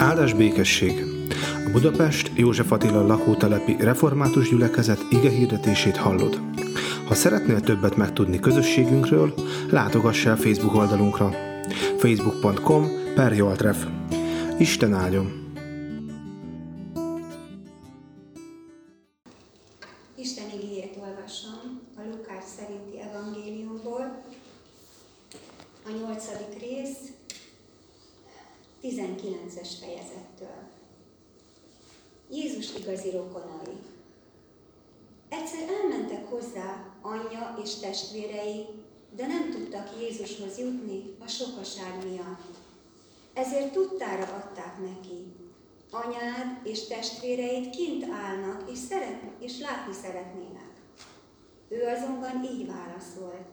Áldás békesség! A Budapest József Attila lakótelepi református gyülekezet igehirdetését hallod. Ha szeretnél többet megtudni közösségünkről, látogass el Facebook oldalunkra. facebook.com/joltref. Isten áldjon! Isten igéjét olvasom a Lukács szerinti evangéliumból, a 8. rész, 19-es fejezettől. Jézus igazi rokonai. Egyszer elmentek hozzá anyja és testvérei, de nem tudtak Jézushoz jutni a sokaság miatt. Ezért tudtára adták neki. Anyád és testvéreid kint állnak, és látni szeretnének. Ő azonban így válaszolt.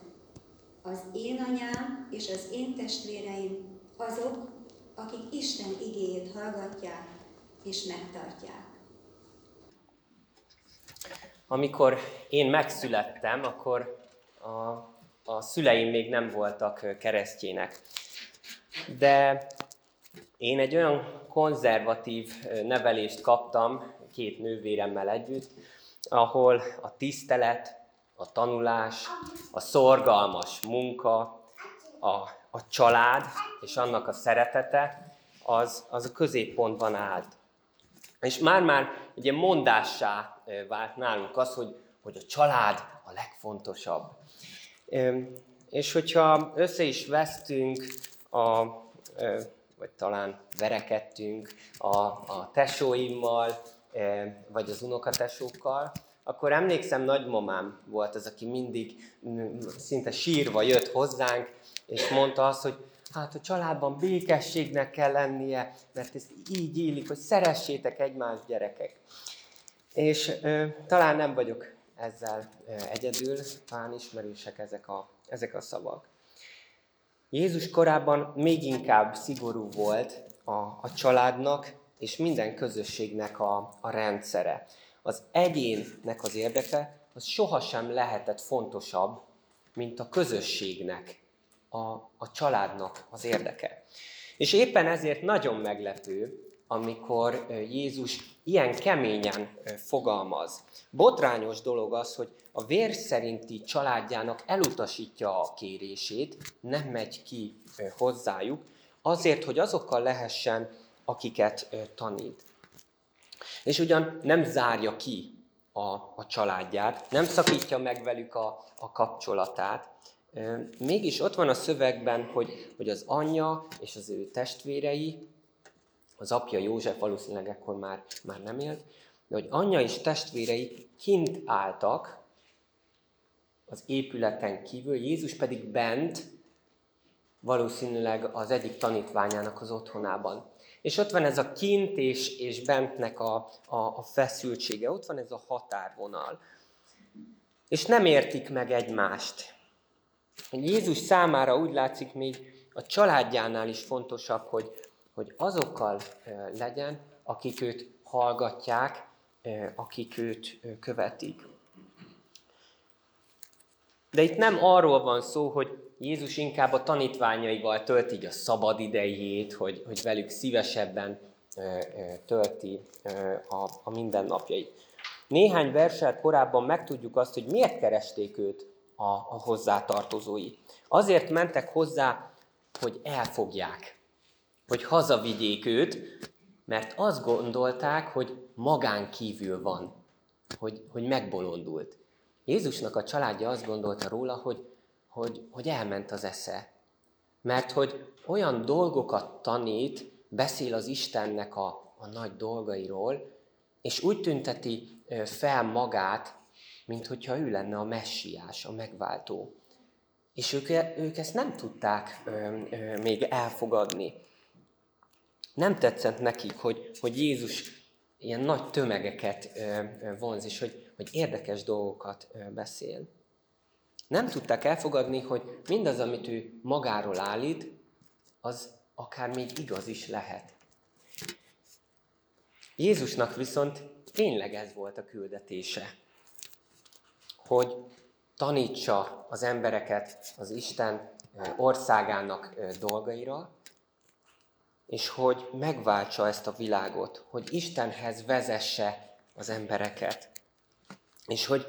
Az én anyám és az én testvéreim azok, akik Isten igéjét hallgatják és megtartják. Amikor én megszülettem, akkor a szüleim még nem voltak keresztjének. De én egy olyan konzervatív nevelést kaptam két nővéremmel együtt, ahol a tisztelet, a tanulás, a szorgalmas munka, a család és annak a szeretete, az a középpontban állt. És már-már ugye mondássá vált nálunk az, hogy a család a legfontosabb. És hogyha össze is vesztünk, vagy talán verekedtünk a tesóimmal, vagy az unokatesókkal, akkor emlékszem, nagymamám volt az, aki mindig szinte sírva jött hozzánk, és mondta azt, hogy hát a családban békességnek kell lennie, mert ez így illik, hogy szeressétek egymást, gyerekek. És talán nem vagyok ezzel egyedül, talán ismerősek ezek a szavak. Jézus korában még inkább szigorú volt a családnak és minden közösségnek a rendszere. Az egyénnek az érdeke az sohasem lehetett fontosabb, mint a közösségnek, a családnak az érdeke. És éppen ezért nagyon meglepő, amikor Jézus ilyen keményen fogalmaz. Botrányos dolog az, hogy a vér szerinti családjának elutasítja a kérését, nem megy ki hozzájuk, azért, hogy azokkal lehessen, akiket tanít. És ugyan nem zárja ki a családját, nem szakítja meg velük a kapcsolatát. Mégis ott van a szövegben, hogy az anyja és az ő testvérei, az apja József valószínűleg ekkor már nem élt, de hogy anyja és testvérei kint álltak az épületen kívül, Jézus pedig bent, valószínűleg az egyik tanítványának az otthonában. És ott van ez a kint és bentnek a feszültsége, ott van ez a határvonal. És nem értik meg egymást. Jézus számára úgy látszik, még a családjánál is fontosabb, hogy azokkal legyen, akik őt hallgatják, akik őt követik. De itt nem arról van szó, hogy Jézus inkább a tanítványaival tölti a szabad idejét, hogy velük szívesebben tölti a mindennapjait. Néhány verssel korábban megtudjuk azt, hogy miért keresték őt a hozzátartozói. Azért mentek hozzá, hogy elfogják, hogy hazavigyék őt, mert azt gondolták, hogy magán kívül van, hogy megbolondult. Jézusnak a családja azt gondolta róla, hogy elment az esze. Mert hogy olyan dolgokat tanít, beszél az Istennek a nagy dolgairól, és úgy tünteti fel magát, mint hogyha ő lenne a messiás, a megváltó. És ők ezt nem tudták még elfogadni. Nem tetszett nekik, hogy Jézus ilyen nagy tömegeket vonz, és hogy érdekes dolgokat beszél. Nem tudták elfogadni, hogy mindaz, amit ő magáról állít, az akár még igaz is lehet. Jézusnak viszont tényleg ez volt a küldetése, hogy tanítsa az embereket az Isten országának dolgaira, és hogy megváltsa ezt a világot, hogy Istenhez vezesse az embereket, és hogy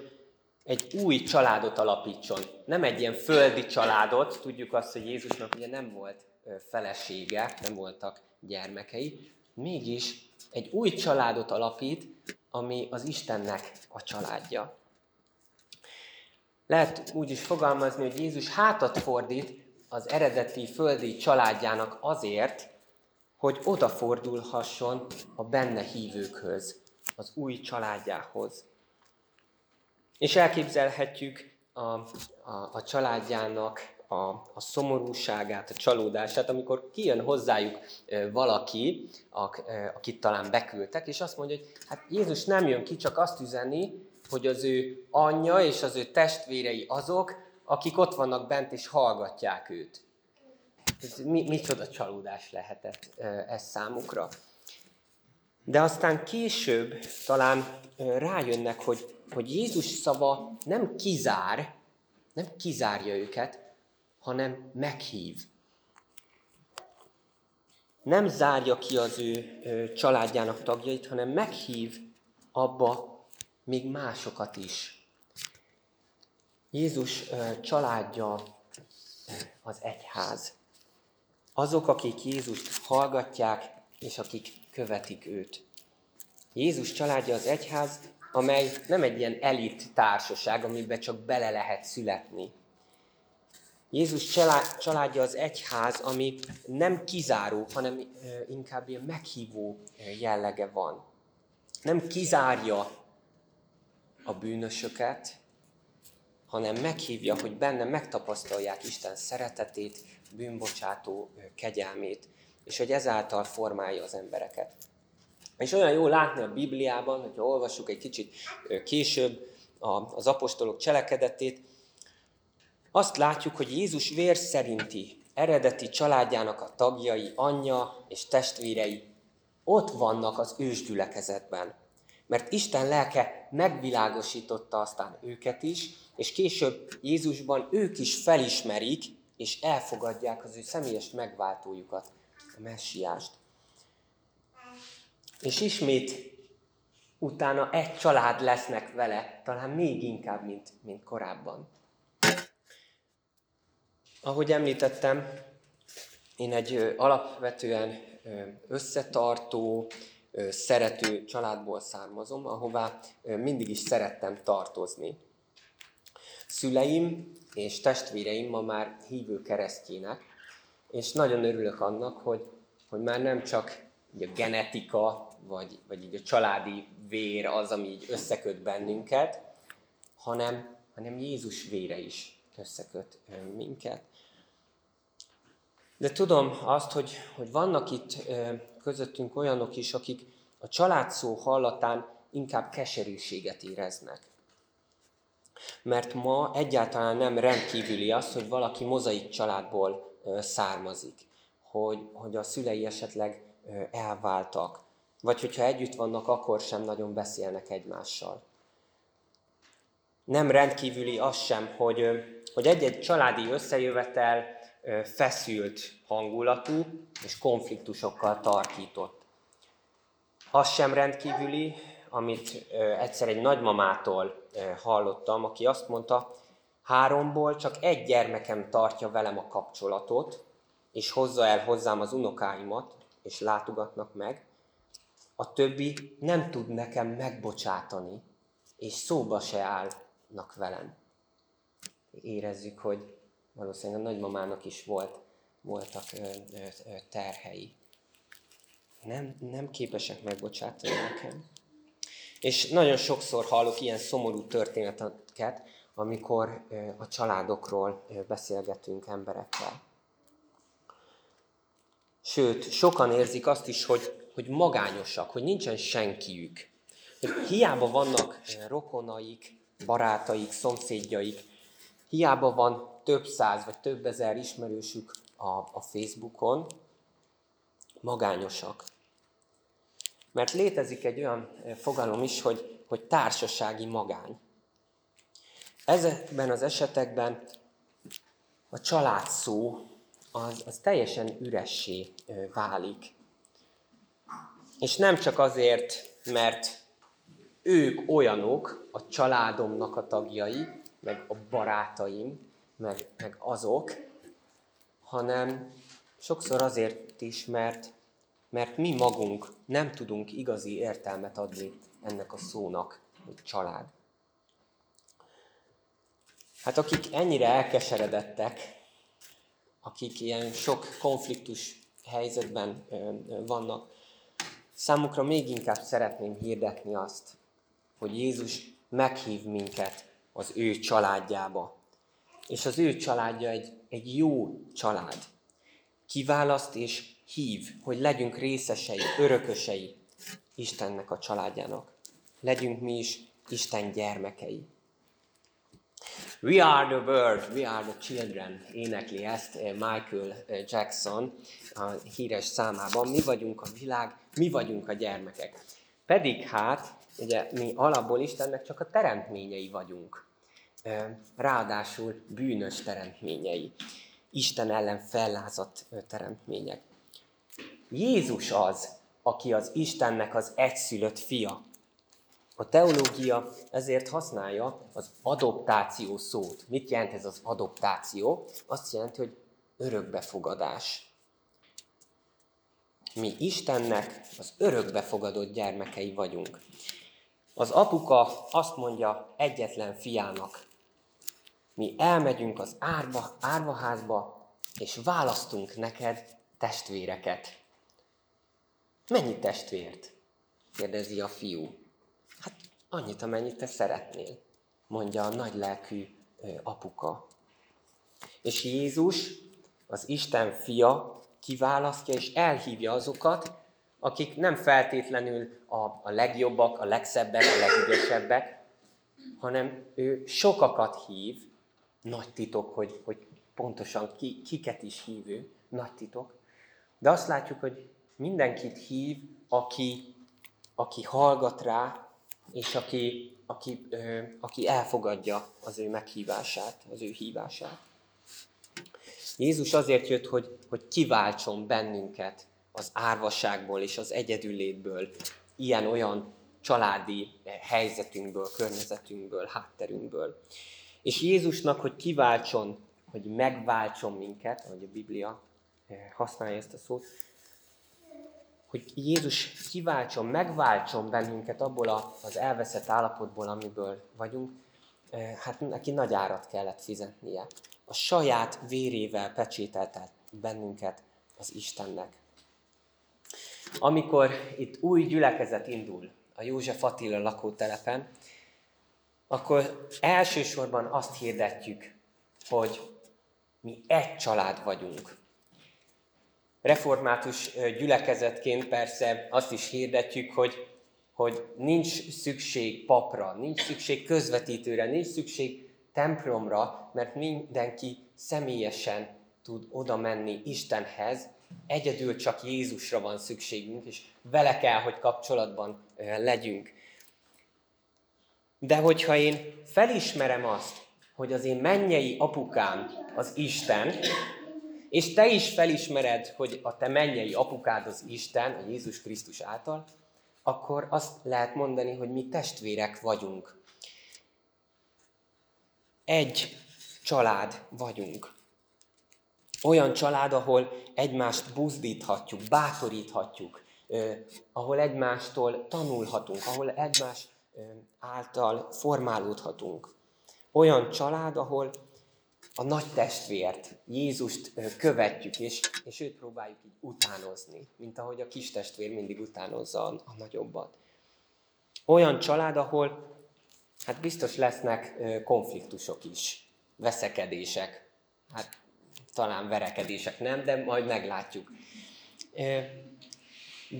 egy új családot alapítson. Nem egy ilyen földi családot, tudjuk azt, hogy Jézusnak ugye nem volt felesége, nem voltak gyermekei, mégis egy új családot alapít, ami az Istennek a családja. Lehet úgy is fogalmazni, hogy Jézus hátat fordít az eredeti földi családjának azért, hogy odafordulhasson a benne hívőkhöz, az új családjához. És elképzelhetjük a családjának a szomorúságát, a csalódását, amikor kijön hozzájuk valaki, akit talán beküldtek, és azt mondja, hogy hát Jézus nem jön ki, csak azt üzeni, hogy az ő anyja és az ő testvérei azok, akik ott vannak bent és hallgatják őt. Ez micsoda csalódás lehetett ez számukra. De aztán később talán rájönnek, hogy Jézus szava nem kizárja őket, hanem meghív. Nem zárja ki az ő családjának tagjait, hanem meghív abba még másokat is. Jézus családja az egyház. Azok, akik Jézust hallgatják, és akik követik őt. Jézus családja az egyház, amely nem egy ilyen elit társaság, amiben csak bele lehet születni. Jézus családja az egyház, ami nem kizáró, hanem inkább ilyen meghívó jellege van. Nem kizárja a bűnösöket, hanem meghívja, hogy benne megtapasztalják Isten szeretetét, bűnbocsátó kegyelmét, és hogy ezáltal formálja az embereket. És olyan jó látni a Bibliában, hogyha olvassuk egy kicsit később az apostolok cselekedetét, azt látjuk, hogy Jézus vér szerinti eredeti családjának a tagjai, anyja és testvérei ott vannak az ősgyülekezetben. Mert Isten lelke megvilágosította aztán őket is, és később Jézusban ők is felismerik, és elfogadják az ő személyes megváltójukat, a messiást. És ismét utána egy család lesznek vele, talán még inkább, mint korábban. Ahogy említettem, én egy alapvetően összetartó, szerető családból származom, ahová mindig is szerettem tartozni. Szüleim és testvéreim ma már hívő keresztjének, és nagyon örülök annak, hogy már nem csak a genetika, vagy így a családi vér az, ami így összeköt bennünket, hanem Jézus vére is összeköt minket. De tudom azt, hogy vannak itt közöttünk olyanok is, akik a családszó hallatán inkább keserűséget éreznek. Mert ma egyáltalán nem rendkívüli az, hogy valaki mozaik családból származik, hogy a szülei esetleg elváltak, vagy hogyha együtt vannak, akkor sem nagyon beszélnek egymással. Nem rendkívüli az sem, hogy egy-egy családi összejövetel feszült hangulatú és konfliktusokkal tarkított. Az sem rendkívüli, amit egyszer egy nagymamától hallottam, aki azt mondta, 3-ból csak egy gyermekem tartja velem a kapcsolatot, és hozza el hozzám az unokáimat, és látogatnak meg, a többi nem tud nekem megbocsátani, és szóba se állnak velem. Érezzük, hogy valószínűleg a nagymamának is voltak terhei. Nem képesek megbocsátani nekem. És nagyon sokszor hallok ilyen szomorú történeteket, amikor a családokról beszélgetünk emberekkel. Sőt, sokan érzik azt is, hogy magányosak, hogy nincsen senkiük. Hogy hiába vannak rokonaik, barátaik, szomszédjaik, hiába van több száz vagy több ezer ismerősük a Facebookon, magányosak. Mert létezik egy olyan fogalom is, hogy társasági magány. Ezekben az esetekben a családszó az teljesen üressé válik. És nem csak azért, mert ők olyanok, a családomnak a tagjai, meg a barátaim, meg azok, hanem sokszor azért is, mert mi magunk nem tudunk igazi értelmet adni ennek a szónak, hogy család. Hát akik ennyire elkeseredettek, akik ilyen sok konfliktus helyzetben vannak, számukra még inkább szeretném hirdetni azt, hogy Jézus meghív minket az ő családjába. És az ő családja egy jó család. Kiválaszt és hív, hogy legyünk részesei, örökösei Istennek a családjának. Legyünk mi is Isten gyermekei. We are the world, we are the children, énekli ezt Michael Jackson a híres számában. Mi vagyunk a világ, mi vagyunk a gyermekek. Pedig hát, ugye mi alapból Istennek csak a teremtményei vagyunk. Ráadásul bűnös teremtményei. Isten ellen fellázadt teremtmények. Jézus az, aki az Istennek az egyszülött fia. A teológia ezért használja az adoptáció szót. Mit jelent ez az adoptáció? Azt jelenti, hogy örökbefogadás. Mi Istennek az örökbefogadott gyermekei vagyunk. Az apuka azt mondja egyetlen fiának, mi elmegyünk az árvaházba, és választunk neked testvéreket. Mennyi testvért? Kérdezi a fiú. Hát annyit, amennyit te szeretnél, mondja a nagylelkű apuka. És Jézus, az Isten fia, kiválasztja és elhívja azokat, akik nem feltétlenül a legjobbak, a legszebbek, a legügyesebbek, hanem ő sokakat hív, nagy titok, hogy pontosan kiket is hívő, nagy titok. De azt látjuk, hogy mindenkit hív, aki hallgat rá, és aki elfogadja az ő meghívását, az ő hívását. Jézus azért jött, hogy kiváltson bennünket az árvasságból és az egyedüllétből, ilyen-olyan családi helyzetünkből, környezetünkből, hátterünkből. És Jézusnak, hogy kiváltson, hogy megváltson minket, ahogy a Biblia használja ezt a szót, hogy Jézus kiváltson, megváltson bennünket abból az elveszett állapotból, amiből vagyunk, hát neki nagy árat kellett fizetnie. A saját vérével pecsételt bennünket az Istennek. Amikor itt új gyülekezet indul a József Attila lakótelepen, akkor elsősorban azt hirdetjük, hogy mi egy család vagyunk. Református gyülekezetként persze azt is hirdetjük, hogy nincs szükség papra, nincs szükség közvetítőre, nincs szükség templomra, mert mindenki személyesen tud oda menni Istenhez, egyedül csak Jézusra van szükségünk, és vele kell, hogy kapcsolatban legyünk. De hogyha én felismerem azt, hogy az én mennyei apukám az Isten, és te is felismered, hogy a te mennyei apukád az Isten, a Jézus Krisztus által, akkor azt lehet mondani, hogy mi testvérek vagyunk. Egy család vagyunk. Olyan család, ahol egymást buzdíthatjuk, bátoríthatjuk, ahol egymástól tanulhatunk, ahol egymás által formálódhatunk. Olyan család, ahol a nagy testvért, Jézust követjük, és őt próbáljuk így utánozni, mint ahogy a kis testvér mindig utánozza a nagyobbat. Olyan család, ahol hát biztos lesznek konfliktusok is, veszekedések, hát talán verekedések nem, de majd meglátjuk.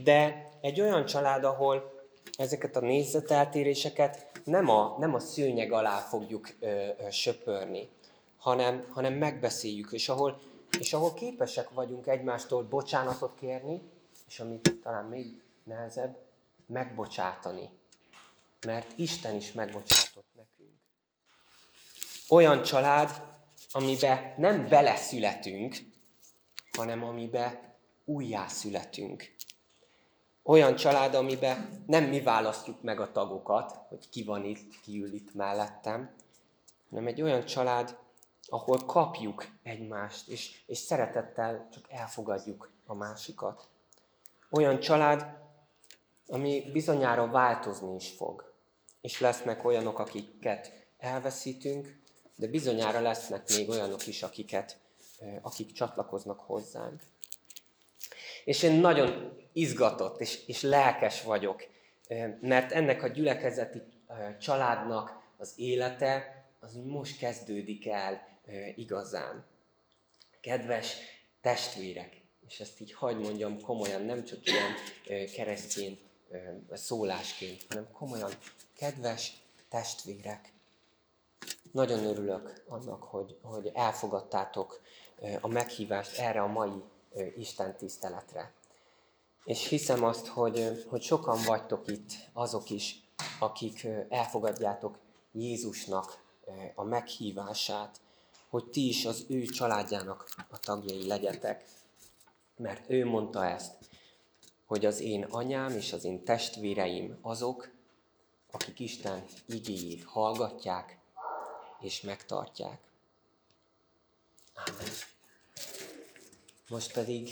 De egy olyan család, ahol ezeket a nézeteltéréseket nem a szőnyeg alá fogjuk söpörni, hanem megbeszéljük, és ahol képesek vagyunk egymástól bocsánatot kérni, és ami talán még nehezebb, megbocsátani. Mert Isten is megbocsátott nekünk. Olyan család, amiben nem beleszületünk, hanem amiben újjászületünk. olyan család, amiben nem mi választjuk meg a tagokat, hogy ki van itt, ki ül itt mellettem, hanem egy olyan család, ahol kapjuk egymást, és szeretettel csak elfogadjuk a másikat. Olyan család, ami bizonyára változni is fog. És lesznek olyanok, akiket elveszítünk, de bizonyára lesznek még olyanok is, akik csatlakoznak hozzánk. És én nagyon izgatott és lelkes vagyok, mert ennek a gyülekezeti családnak az élete, az most kezdődik el igazán. Kedves testvérek, és ezt így hadd mondjam komolyan, nem csak ilyen keresztény szólásként, hanem komolyan, kedves testvérek, nagyon örülök annak, hogy elfogadtátok a meghívást erre a mai Isten tiszteletre. És hiszem azt, hogy sokan vagytok itt azok is, akik elfogadjátok Jézusnak a meghívását, hogy ti is az ő családjának a tagjai legyetek. Mert ő mondta ezt, hogy az én anyám és az én testvéreim azok, akik Isten igéjét hallgatják és megtartják. Ámen. Most pedig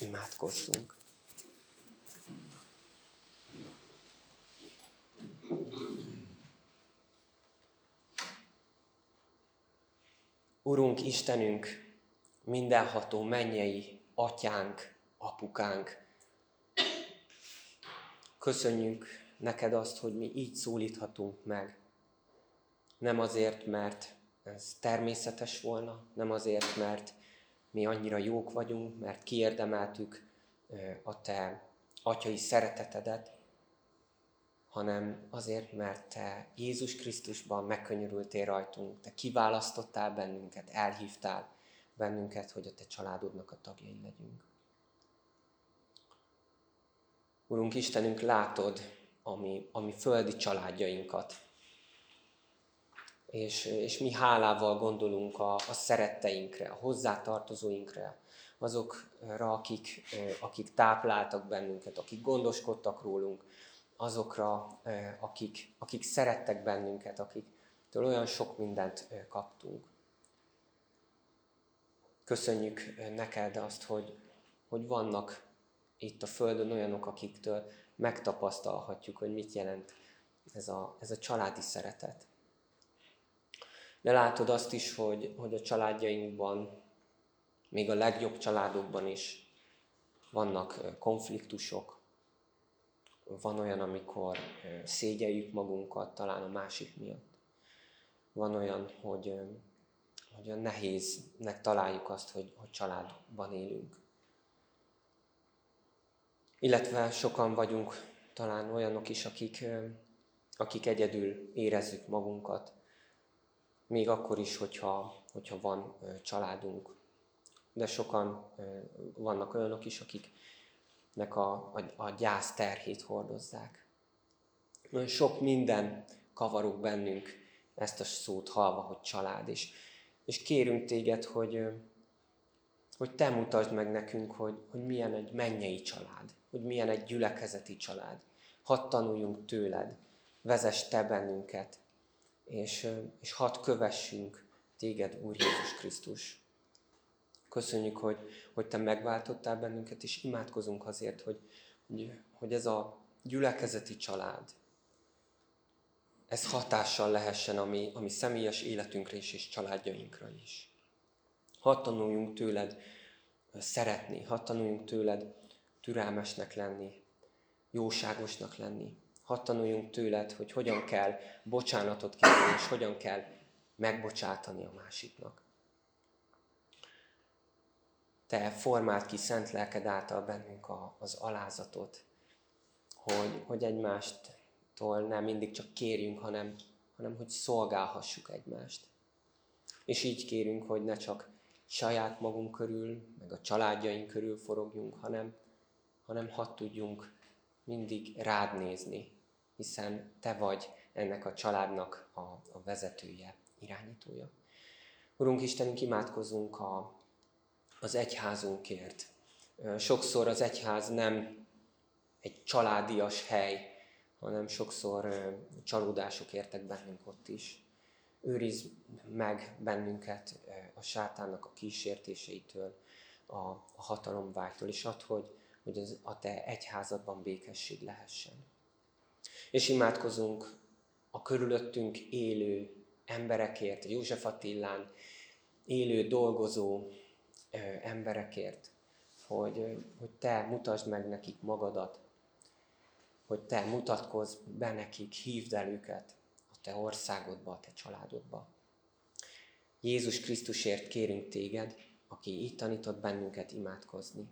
imádkozzunk. Urunk Istenünk, mindenható mennyei Atyánk, Apukánk, köszönjük neked azt, hogy mi így szólíthatunk meg. Nem azért, mert ez természetes volna, nem azért, mert mi annyira jók vagyunk, mert kiérdemeltük a te atyai szeretetedet, hanem azért, mert te Jézus Krisztusban megkönyörültél rajtunk, te kiválasztottál bennünket, elhívtál bennünket, hogy a te családodnak a tagjai legyünk. Urunk Istenünk, látod a mi földi családjainkat, és mi hálával gondolunk a szeretteinkre, a hozzátartozóinkra, azokra, akik tápláltak bennünket, akik gondoskodtak rólunk, azokra, akik szerettek bennünket, akiktől olyan sok mindent kaptunk. Köszönjük neked azt, hogy vannak itt a Földön olyanok, akiktől megtapasztalhatjuk, hogy mit jelent ez a családi szeretet. De látod azt is, hogy a családjainkban, még a legjobb családokban is vannak konfliktusok. Van olyan, amikor szégyeljük magunkat talán a másik miatt. Van olyan, hogy nehéznek találjuk azt, hogy családban élünk. Illetve sokan vagyunk talán olyanok is, akik egyedül érezzük magunkat, még akkor is, hogyha van családunk. De sokan vannak olyanok is, akiknek a gyász terhét hordozzák. Nagyon sok minden kavarok bennünk ezt a szót hallva, hogy család is. És kérünk téged, hogy te mutasd meg nekünk, hogy milyen egy mennyei család, hogy milyen egy gyülekezeti család. Hadd tanuljunk tőled, vezess te bennünket, és hadd kövessünk téged, Úr Jézus Krisztus. Köszönjük, hogy te megváltottál bennünket, és imádkozunk azért, hogy ez a gyülekezeti család, ez hatással lehessen a mi személyes életünkre is, és családjainkra is. Hadd tanuljunk tőled szeretni, hadd tanuljunk tőled türelmesnek lenni, jóságosnak lenni. Hadd tanuljunk tőled, hogy hogyan kell bocsánatot kérni, és hogyan kell megbocsátani a másiknak. Te formáld ki szent lelked által bennünk az alázatot, hogy egymástól nem mindig csak kérjünk, hanem hogy szolgálhassuk egymást. És így kérünk, hogy ne csak saját magunk körül, meg a családjaink körül forogjunk, hanem hadd tudjunk mindig rád nézni, hiszen te vagy ennek a családnak a vezetője, irányítója. Urunk Istenünk, imádkozunk az egyházunkért. Sokszor az egyház nem egy családias hely, hanem sokszor csalódások értek bennünk ott is. Őrizz meg bennünket a sátánnak a kísértéseitől, a hatalomvágytól, és add, hogy a te egyházadban békesség lehessen. És imádkozunk a körülöttünk élő emberekért, József Attilán élő, dolgozó emberekért, hogy te mutasd meg nekik magadat, hogy te mutatkozz be nekik, hívd el őket a te országodba, a te családodba. Jézus Krisztusért kérünk téged, aki itt tanított bennünket imádkozni.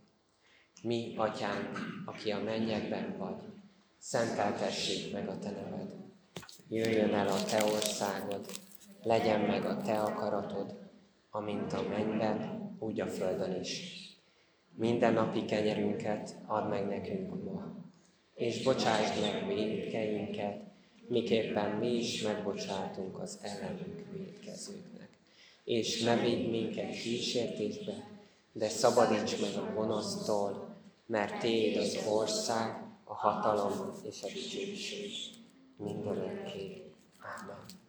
Mi, Atyánk, aki a mennyekben vagy, szenteltessék meg a te neved. Jöjjön el a te országod, legyen meg a te akaratod, amint a mennyben, úgy a földön is. Minden napi kenyerünket add meg nekünk ma, és bocsásd meg vétkeinket, miképpen mi is megbocsátunk az ellenünk vétkezőknek. És ne vigy minket kísértésbe, de szabadíts meg a gonosztól, mert tiéd az ország, a hatalom és a dicsőség mindenekké. Ámen.